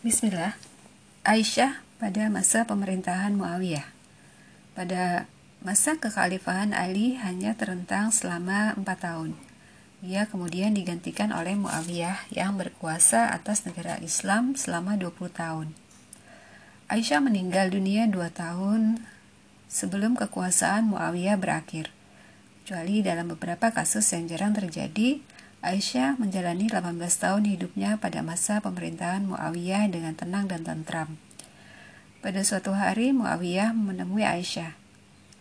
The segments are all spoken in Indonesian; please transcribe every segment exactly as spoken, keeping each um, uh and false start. Bismillah. Aisyah pada masa pemerintahan Mu'awiyah. Pada masa kekhalifahan Ali hanya terentang selama empat tahun. Ia kemudian digantikan oleh Mu'awiyah yang berkuasa atas negara Islam selama dua puluh tahun. Aisyah meninggal dunia dua tahun sebelum kekuasaan Mu'awiyah berakhir. Kecuali dalam beberapa kasus yang jarang terjadi, Aisyah menjalani delapan belas tahun hidupnya pada masa pemerintahan Mu'awiyah dengan tenang dan tentram. Pada suatu hari Mu'awiyah menemui Aisyah.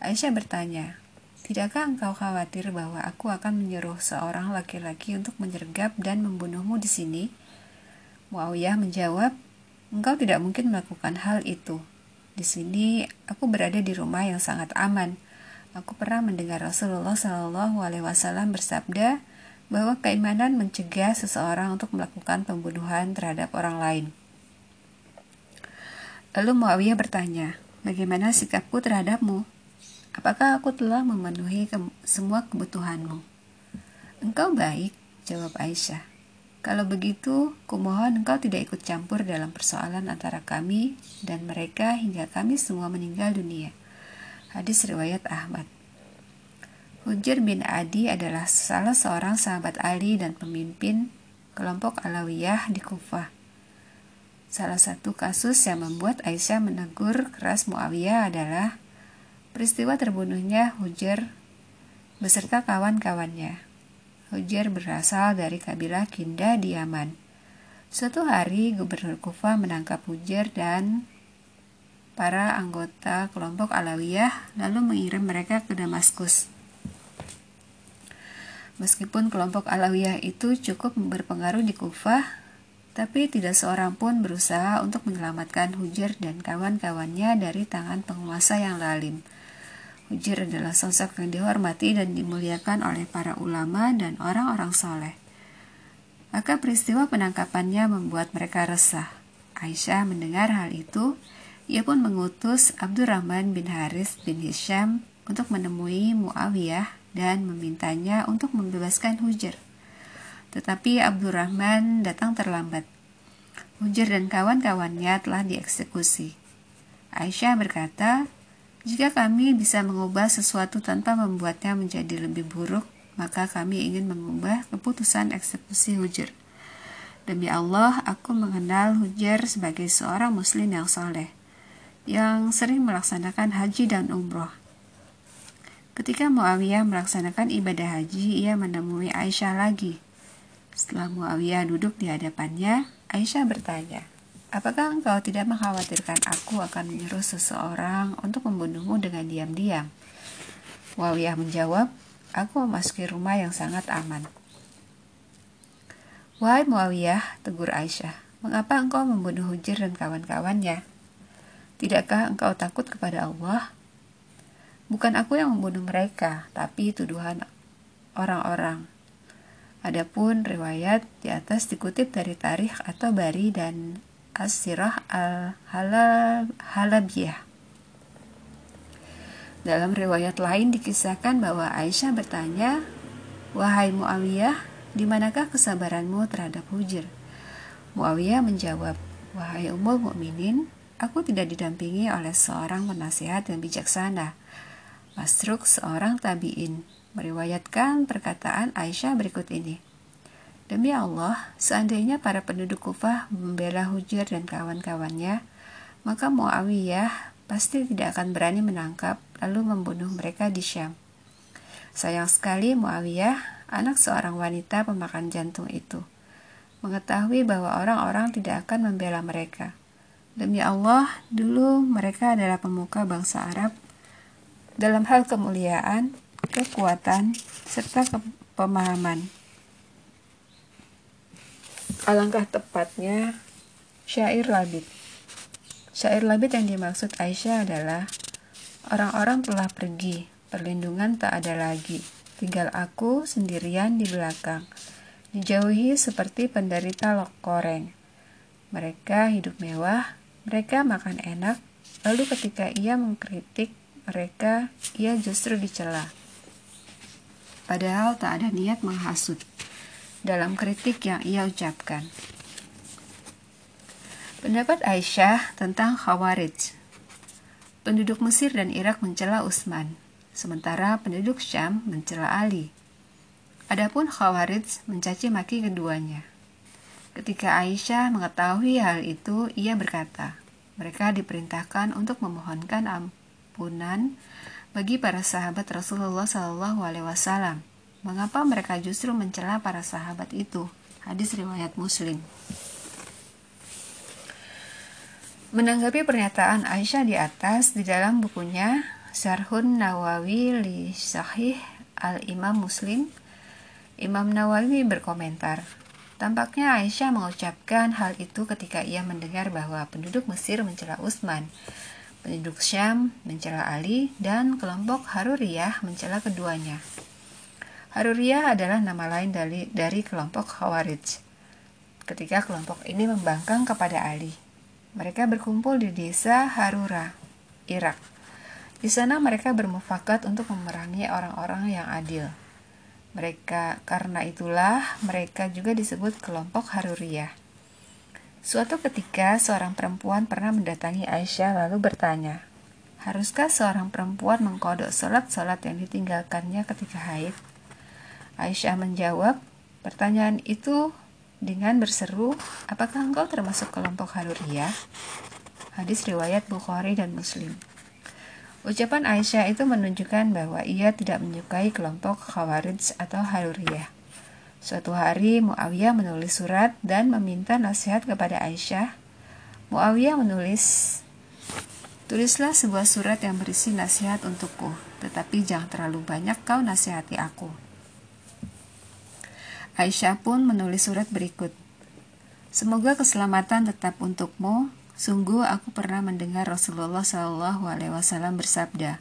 Aisyah bertanya, "Tidakkah engkau khawatir bahwa aku akan menyuruh seorang laki-laki untuk menyergap dan membunuhmu di sini?" Mu'awiyah menjawab, "Engkau tidak mungkin melakukan hal itu. Di sini aku berada di rumah yang sangat aman. Aku pernah mendengar Rasulullah shallallahu alaihi wasallam bersabda bahwa keimanan mencegah seseorang untuk melakukan pembunuhan terhadap orang lain." Lalu Mu'awiyah bertanya, "Bagaimana sikapku terhadapmu? Apakah aku telah memenuhi ke semua kebutuhanmu?" "Engkau baik," jawab Aisyah. "Kalau begitu, kumohon engkau tidak ikut campur dalam persoalan antara kami dan mereka hingga kami semua meninggal dunia." Hadis riwayat Ahmad. Hujr bin Adi adalah salah seorang sahabat Ali dan pemimpin kelompok Alawiyah di Kufah. Salah satu kasus yang membuat Aisyah menegur keras Mu'awiyah adalah peristiwa terbunuhnya Hujr beserta kawan-kawannya. Hujr berasal dari kabilah Kindah di Yaman. Suatu hari gubernur Kufah menangkap Hujr dan para anggota kelompok Alawiyah lalu mengirim mereka ke Damaskus. Meskipun kelompok Alawiyah itu cukup berpengaruh di Kufah, tapi tidak seorang pun berusaha untuk menyelamatkan Hujr dan kawan-kawannya dari tangan penguasa yang lalim. Hujr adalah sosok yang dihormati dan dimuliakan oleh para ulama dan orang-orang soleh. Maka peristiwa penangkapannya membuat mereka resah. Aisyah mendengar hal itu, ia pun mengutus Abdurrahman bin Haris bin Hisham untuk menemui Mu'awiyah dan memintanya untuk membebaskan Hujr. Tetapi Abdurrahman datang terlambat. Hujr dan kawan-kawannya telah dieksekusi. Aisyah berkata, "Jika kami bisa mengubah sesuatu tanpa membuatnya menjadi lebih buruk, maka kami ingin mengubah keputusan eksekusi Hujr. Demi Allah, aku mengenal Hujr sebagai seorang muslim yang soleh, yang sering melaksanakan haji dan umroh." Ketika Mu'awiyah melaksanakan ibadah haji, ia menemui Aisyah lagi. Setelah Mu'awiyah duduk di hadapannya, Aisyah bertanya, "Apakah engkau tidak mengkhawatirkan aku akan menyuruh seseorang untuk membunuhmu dengan diam-diam?" Mu'awiyah menjawab, "Aku memasuki rumah yang sangat aman." "Wahai Mu'awiyah," tegur Aisyah, "mengapa engkau membunuh Hujr dan kawan-kawannya? Tidakkah engkau takut kepada Allah?" "Bukan aku yang membunuh mereka, tapi tuduhan orang-orang." Adapun riwayat di atas dikutip dari Tarikh atau Bari dan As-Sirah Al-Halabiyah. Dalam riwayat lain dikisahkan bahwa Aisyah bertanya, "Wahai Mu'awiyah, di manakah kesabaranmu terhadap Hujr?" Mu'awiyah menjawab, "Wahai Ummul Mukminin, aku tidak didampingi oleh seorang penasihat yang bijaksana." Masruq, seorang tabi'in, meriwayatkan perkataan Aisyah berikut ini, "Demi Allah, seandainya para penduduk Kufah membela Hujr dan kawan-kawannya, maka Mu'awiyah pasti tidak akan berani menangkap lalu membunuh mereka di Syam. Sayang sekali Mu'awiyah, anak seorang wanita pemakan jantung itu, mengetahui bahwa orang-orang tidak akan membela mereka. Demi Allah, dulu mereka adalah pemuka bangsa Arab dalam hal kemuliaan, kekuatan, serta pemahaman. Alangkah tepatnya syair labid." Syair labid yang dimaksud Aisyah adalah, "Orang-orang telah pergi, perlindungan tak ada lagi, tinggal aku sendirian di belakang, dijauhi seperti penderita lok koreng. Mereka hidup mewah, mereka makan enak, lalu ketika ia mengkritik mereka, ia justru dicela. Padahal tak ada niat menghasut dalam kritik yang ia ucapkan." Pendapat Aisyah tentang Khawarij. Penduduk Mesir dan Irak mencela Utsman, sementara penduduk Syam mencela Ali. Adapun Khawarij mencaci maki keduanya. Ketika Aisyah mengetahui hal itu, ia berkata, mereka diperintahkan untuk memohonkan ampunan bagi para sahabat Rasulullah shallallahu alaihi wasallam. Mengapa mereka justru mencela para sahabat itu? Hadis riwayat Muslim. Menanggapi pernyataan Aisyah di atas di dalam bukunya Syarhun Nawawi li Sahih al Imam Muslim, Imam Nawawi berkomentar, tampaknya Aisyah mengucapkan hal itu ketika ia mendengar bahwa penduduk Mesir mencela Utsman, penduduk Syam mencela Ali, dan kelompok Haruriyah mencela keduanya. Haruriyah adalah nama lain dari, dari kelompok Khawarij. Ketika kelompok ini membangkang kepada Ali, mereka berkumpul di desa Harura, Irak. Di sana mereka bermufakat untuk memerangi orang-orang yang adil. Mereka karena itulah mereka juga disebut kelompok Haruriyah. Suatu ketika seorang perempuan pernah mendatangi Aisyah lalu bertanya, haruskah seorang perempuan mengkodok sholat-sholat yang ditinggalkannya ketika haid? Aisyah menjawab pertanyaan itu dengan berseru, apakah engkau termasuk kelompok Haruriyah? Hadis riwayat Bukhari dan Muslim. Ucapan Aisyah itu menunjukkan bahwa ia tidak menyukai kelompok Khawarij atau Haruriyah. Suatu hari Mu'awiyah menulis surat dan meminta nasihat kepada Aisyah. Mu'awiyah menulis, tulislah sebuah surat yang berisi nasihat untukku, tetapi jangan terlalu banyak kau nasihati aku. Aisyah pun menulis surat berikut. Semoga keselamatan tetap untukmu. Sungguh aku pernah mendengar Rasulullah shallallahu alaihi wasallam bersabda,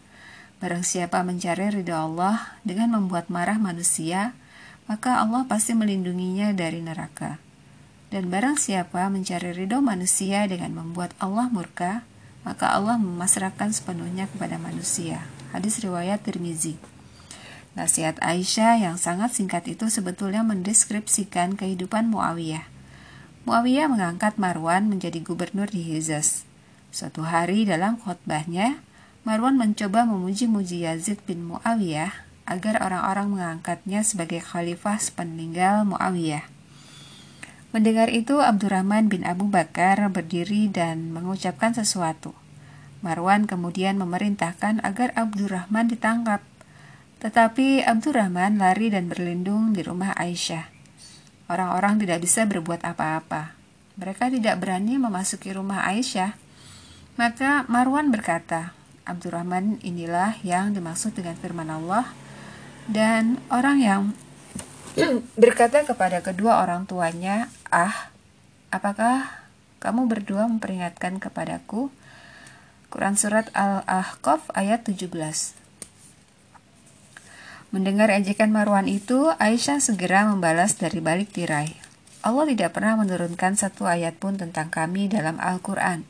barang siapa mencari ridha Allah dengan membuat marah manusia, maka Allah pasti melindunginya dari neraka. Dan barang siapa mencari ridha manusia dengan membuat Allah murka, maka Allah memasrahkan sepenuhnya kepada manusia. Hadis riwayat Tirmizi. Nasihat Aisyah yang sangat singkat itu sebetulnya mendeskripsikan kehidupan Mu'awiyah. Mu'awiyah mengangkat Marwan menjadi gubernur di Hijaz. Suatu hari dalam khotbahnya, Marwan mencoba memuji-muji Yazid bin Muawiyah agar orang-orang mengangkatnya sebagai khalifah sepeninggal Mu'awiyah. Mendengar itu, Abdurrahman bin Abu Bakar berdiri dan mengucapkan sesuatu. Marwan kemudian memerintahkan agar Abdurrahman ditangkap. Tetapi Abdurrahman lari dan berlindung di rumah Aisyah. Orang-orang tidak bisa berbuat apa-apa. Mereka tidak berani memasuki rumah Aisyah. Maka Marwan berkata, Abdurrahman inilah yang dimaksud dengan firman Allah. Dan orang yang berkata kepada kedua orang tuanya, ah, apakah kamu berdua memperingatkan kepadaku? Quran Surat Al-Ahqaf ayat tujuh belas. Mendengar ejekan Marwan itu, Aisyah segera membalas dari balik tirai. Allah tidak pernah menurunkan satu ayat pun tentang kami dalam Al-Quran.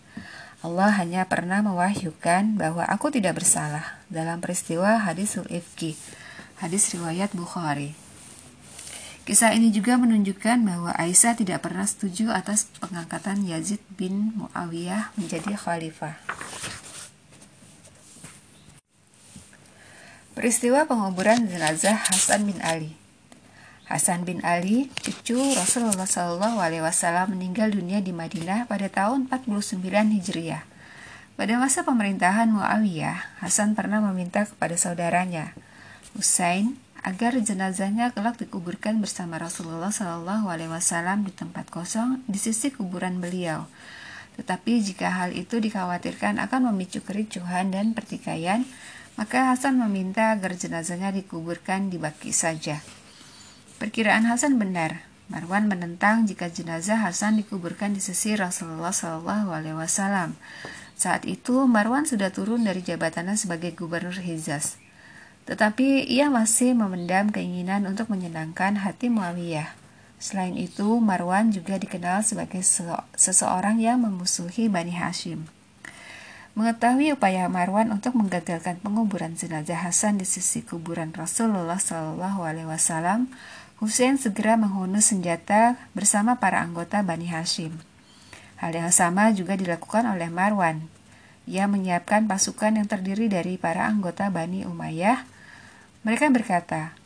Allah hanya pernah mewahyukan bahwa aku tidak bersalah dalam peristiwa Hadisul Ifki. Hadis riwayat Bukhari. Kisah ini juga menunjukkan bahwa Aisyah tidak pernah setuju atas pengangkatan Yazid bin Muawiyah menjadi khalifah. Peristiwa penguburan jenazah Hasan bin Ali. Hasan bin Ali, cucu Rasulullah shallallahu alaihi wasallam, meninggal dunia di Madinah pada tahun empat puluh sembilan Hijriah. Pada masa pemerintahan Muawiyah, Hasan pernah meminta kepada saudaranya, Husain, agar jenazahnya kelak dikuburkan bersama Rasulullah shallallahu alaihi wasallam di tempat kosong di sisi kuburan beliau. Tetapi jika hal itu dikhawatirkan akan memicu kericuhan dan pertikaian, maka Hasan meminta agar jenazahnya dikuburkan di Baki saja. Perkiraan Hasan benar. Marwan menentang jika jenazah Hasan dikuburkan di sisi Rasulullah shallallahu alaihi wasallam. Saat itu Marwan sudah turun dari jabatannya sebagai gubernur Hijaz. Tetapi ia masih memendam keinginan untuk menyenangkan hati Muawiyah. Selain itu, Marwan juga dikenal sebagai seseorang yang memusuhi Bani Hashim. Mengetahui upaya Marwan untuk menggagalkan penguburan jenazah Hasan di sisi kuburan Rasulullah shallallahu alaihi wasallam, Husain segera menghunus senjata bersama para anggota Bani Hashim. Hal yang sama juga dilakukan oleh Marwan. Ia menyiapkan pasukan yang terdiri dari para anggota Bani Umayyah. Mereka berkata,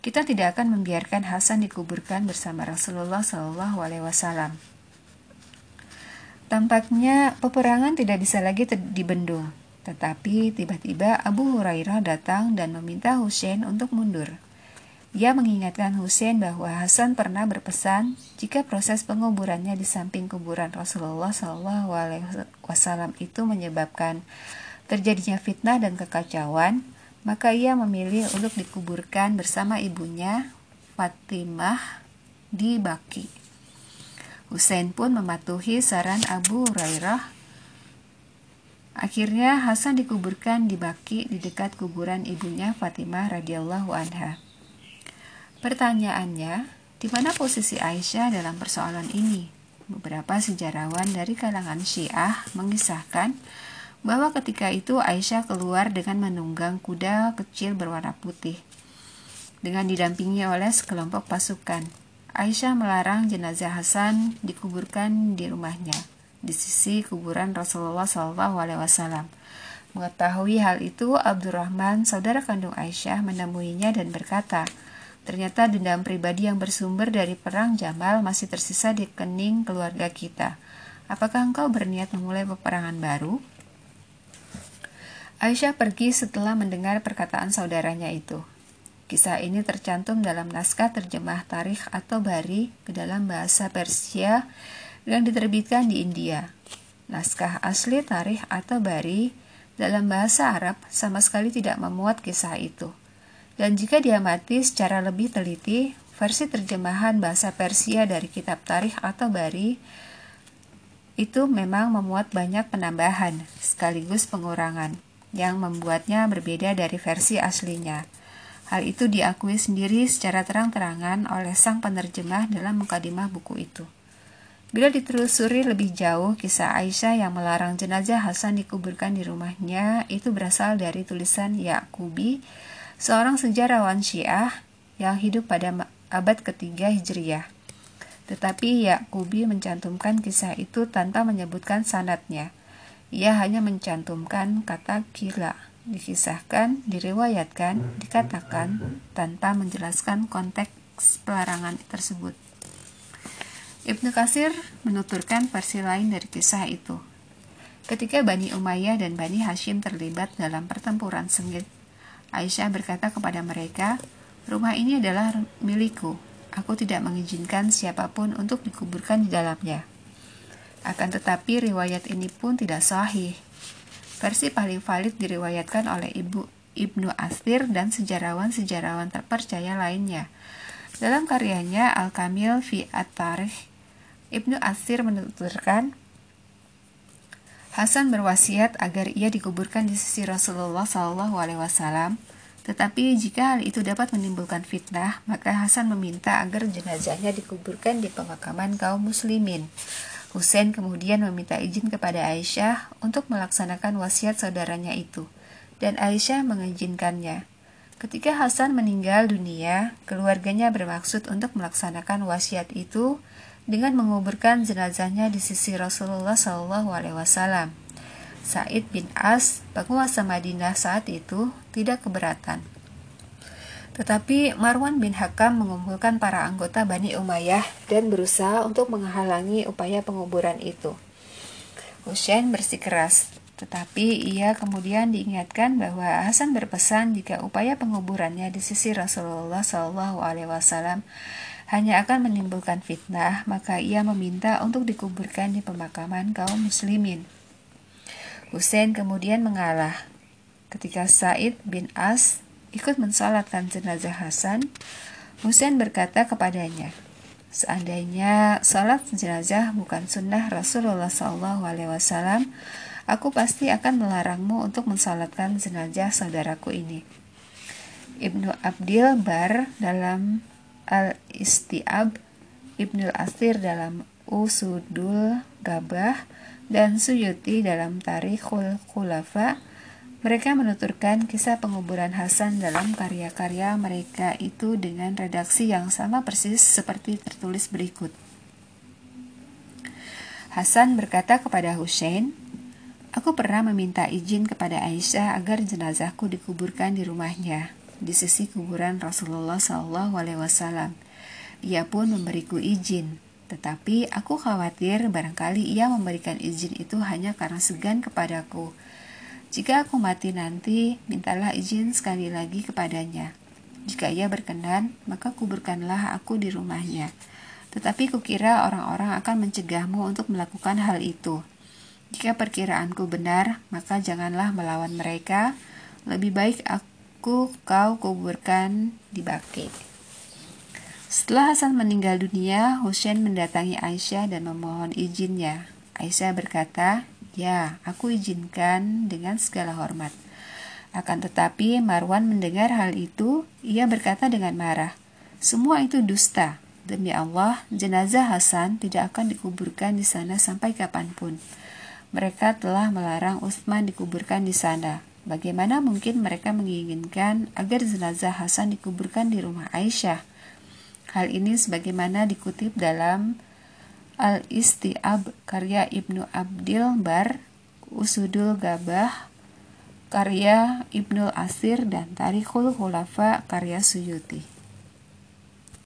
kita tidak akan membiarkan Hasan dikuburkan bersama Rasulullah shallallahu alaihi wasallam. Tampaknya peperangan tidak bisa lagi dibendung. Tetapi tiba-tiba Abu Hurairah datang dan meminta Husain untuk mundur. Ia mengingatkan Husain bahwa Hasan pernah berpesan jika proses penguburannya di samping kuburan Rasulullah shallallahu alaihi wasallam itu menyebabkan terjadinya fitnah dan kekacauan, maka ia memilih untuk dikuburkan bersama ibunya Fatimah di Baqi. Husain pun mematuhi saran Abu Hurairah. Akhirnya Hasan dikuburkan di Baqi di dekat kuburan ibunya Fatimah radhiyallahu anha. Pertanyaannya, di mana posisi Aisyah dalam persoalan ini? Beberapa sejarawan dari kalangan Syiah mengisahkan bahwa ketika itu Aisyah keluar dengan menunggang kuda kecil berwarna putih dengan didampingi oleh sekelompok pasukan. Aisyah melarang jenazah Hasan dikuburkan di rumahnya, di sisi kuburan Rasulullah shallallahu alaihi wasallam. Mengetahui hal itu, Abdurrahman, saudara kandung Aisyah, menemuinya dan berkata, ternyata dendam pribadi yang bersumber dari perang Jamal masih tersisa di kening keluarga kita. Apakah engkau berniat memulai peperangan baru? Aisyah pergi setelah mendengar perkataan saudaranya itu. Kisah ini tercantum dalam naskah terjemah Tarikh atau Bari ke dalam bahasa Persia yang diterbitkan di India. Naskah asli Tarikh atau Bari dalam bahasa Arab sama sekali tidak memuat kisah itu. Dan jika diamati secara lebih teliti, versi terjemahan bahasa Persia dari kitab Tarikh atau Bari itu memang memuat banyak penambahan sekaligus pengurangan yang membuatnya berbeda dari versi aslinya. Hal itu diakui sendiri secara terang-terangan oleh sang penerjemah dalam mukadimah buku itu. Bila ditelusuri lebih jauh, kisah Aisyah yang melarang jenazah Hasan dikuburkan di rumahnya itu berasal dari tulisan Ya'qubi, seorang sejarawan Syiah yang hidup pada abad ketiga Hijriyah. Tetapi Ya'qubi mencantumkan kisah itu tanpa menyebutkan sanadnya. Ia hanya mencantumkan kata kila, dikisahkan, diriwayatkan, dikatakan, tanpa menjelaskan konteks pelarangan tersebut. Ibnu Katsir menuturkan versi lain dari kisah itu. Ketika Bani Umayyah dan Bani Hashim terlibat dalam pertempuran sengit, Aisyah berkata kepada mereka, rumah ini adalah milikku. Aku tidak mengizinkan siapapun untuk dikuburkan di dalamnya. Akan tetapi riwayat ini pun tidak sahih. Versi paling valid diriwayatkan oleh Ibu Ibnu al-Atsir dan sejarawan-sejarawan terpercaya lainnya. Dalam karyanya Al-Kamil fi at-Tarikh, Ibnu al-Atsir menuturkan, Hasan berwasiat agar ia dikuburkan di sisi Rasulullah shallallahu alaihi wasallam, tetapi jika hal itu dapat menimbulkan fitnah, maka Hasan meminta agar jenazahnya dikuburkan di pemakaman kaum muslimin. Husain kemudian meminta izin kepada Aisyah untuk melaksanakan wasiat saudaranya itu, dan Aisyah mengizinkannya. Ketika Hasan meninggal dunia, keluarganya bermaksud untuk melaksanakan wasiat itu dengan menguburkan jenazahnya di sisi Rasulullah shallallahu alaihi wasallam. Sa'id bin As, penguasa Madinah saat itu, tidak keberatan. Tetapi Marwan bin Hakam mengumpulkan para anggota Bani Umayyah dan berusaha untuk menghalangi upaya penguburan itu. Husain bersikeras, tetapi ia kemudian diingatkan bahwa Hasan berpesan jika upaya penguburannya di sisi Rasulullah shallallahu alaihi wasallam hanya akan menimbulkan fitnah, maka ia meminta untuk dikuburkan di pemakaman kaum muslimin. Husain kemudian mengalah. Ketika Sa'id bin As ikut mensolatkan jenazah Hasan, Husain berkata kepadanya, seandainya solat jenazah bukan sunnah Rasulullah shallallahu alaihi wasallam, aku pasti akan melarangmu untuk mensolatkan jenazah saudaraku ini. Ibnu Abdil Bar dalam Al-Istiab, Ibnu al-Atsir dalam Usudul Gabah, dan Suyuti dalam Tarikhul Khulafa, mereka menuturkan kisah penguburan Hasan dalam karya-karya mereka itu dengan redaksi yang sama persis seperti tertulis berikut. Hasan berkata kepada Husain, "Aku pernah meminta izin kepada Aisyah agar jenazahku dikuburkan di rumahnya, di sisi kuburan Rasulullah shallallahu alaihi wasallam. Ia pun memberiku izin, tetapi aku khawatir barangkali ia memberikan izin itu hanya karena segan kepadaku. Jika aku mati nanti, mintalah izin sekali lagi kepadanya. Jika ia berkenan, maka kuburkanlah aku di rumahnya. Tetapi kukira orang-orang akan mencegahmu untuk melakukan hal itu. Jika perkiraanku benar, maka janganlah melawan mereka. Lebih baik aku kau kuburkan di Baqi." Setelah Hasan meninggal dunia, Husain mendatangi Aisyah dan memohon izinnya. Aisyah berkata, "Ya, aku izinkan dengan segala hormat." Akan tetapi Marwan mendengar hal itu, ia berkata dengan marah, "Semua itu dusta. Demi Allah, jenazah Hasan tidak akan dikuburkan di sana sampai kapanpun. Mereka telah melarang Utsman dikuburkan di sana. Bagaimana mungkin mereka menginginkan agar jenazah Hasan dikuburkan di rumah Aisyah?" Hal ini sebagaimana dikutip dalam Al-Istiab karya Ibnu Abdil Bar, Usudul Gabah karya Ibnu al-Atsir, dan Tarikhul Khulafa karya Suyuti.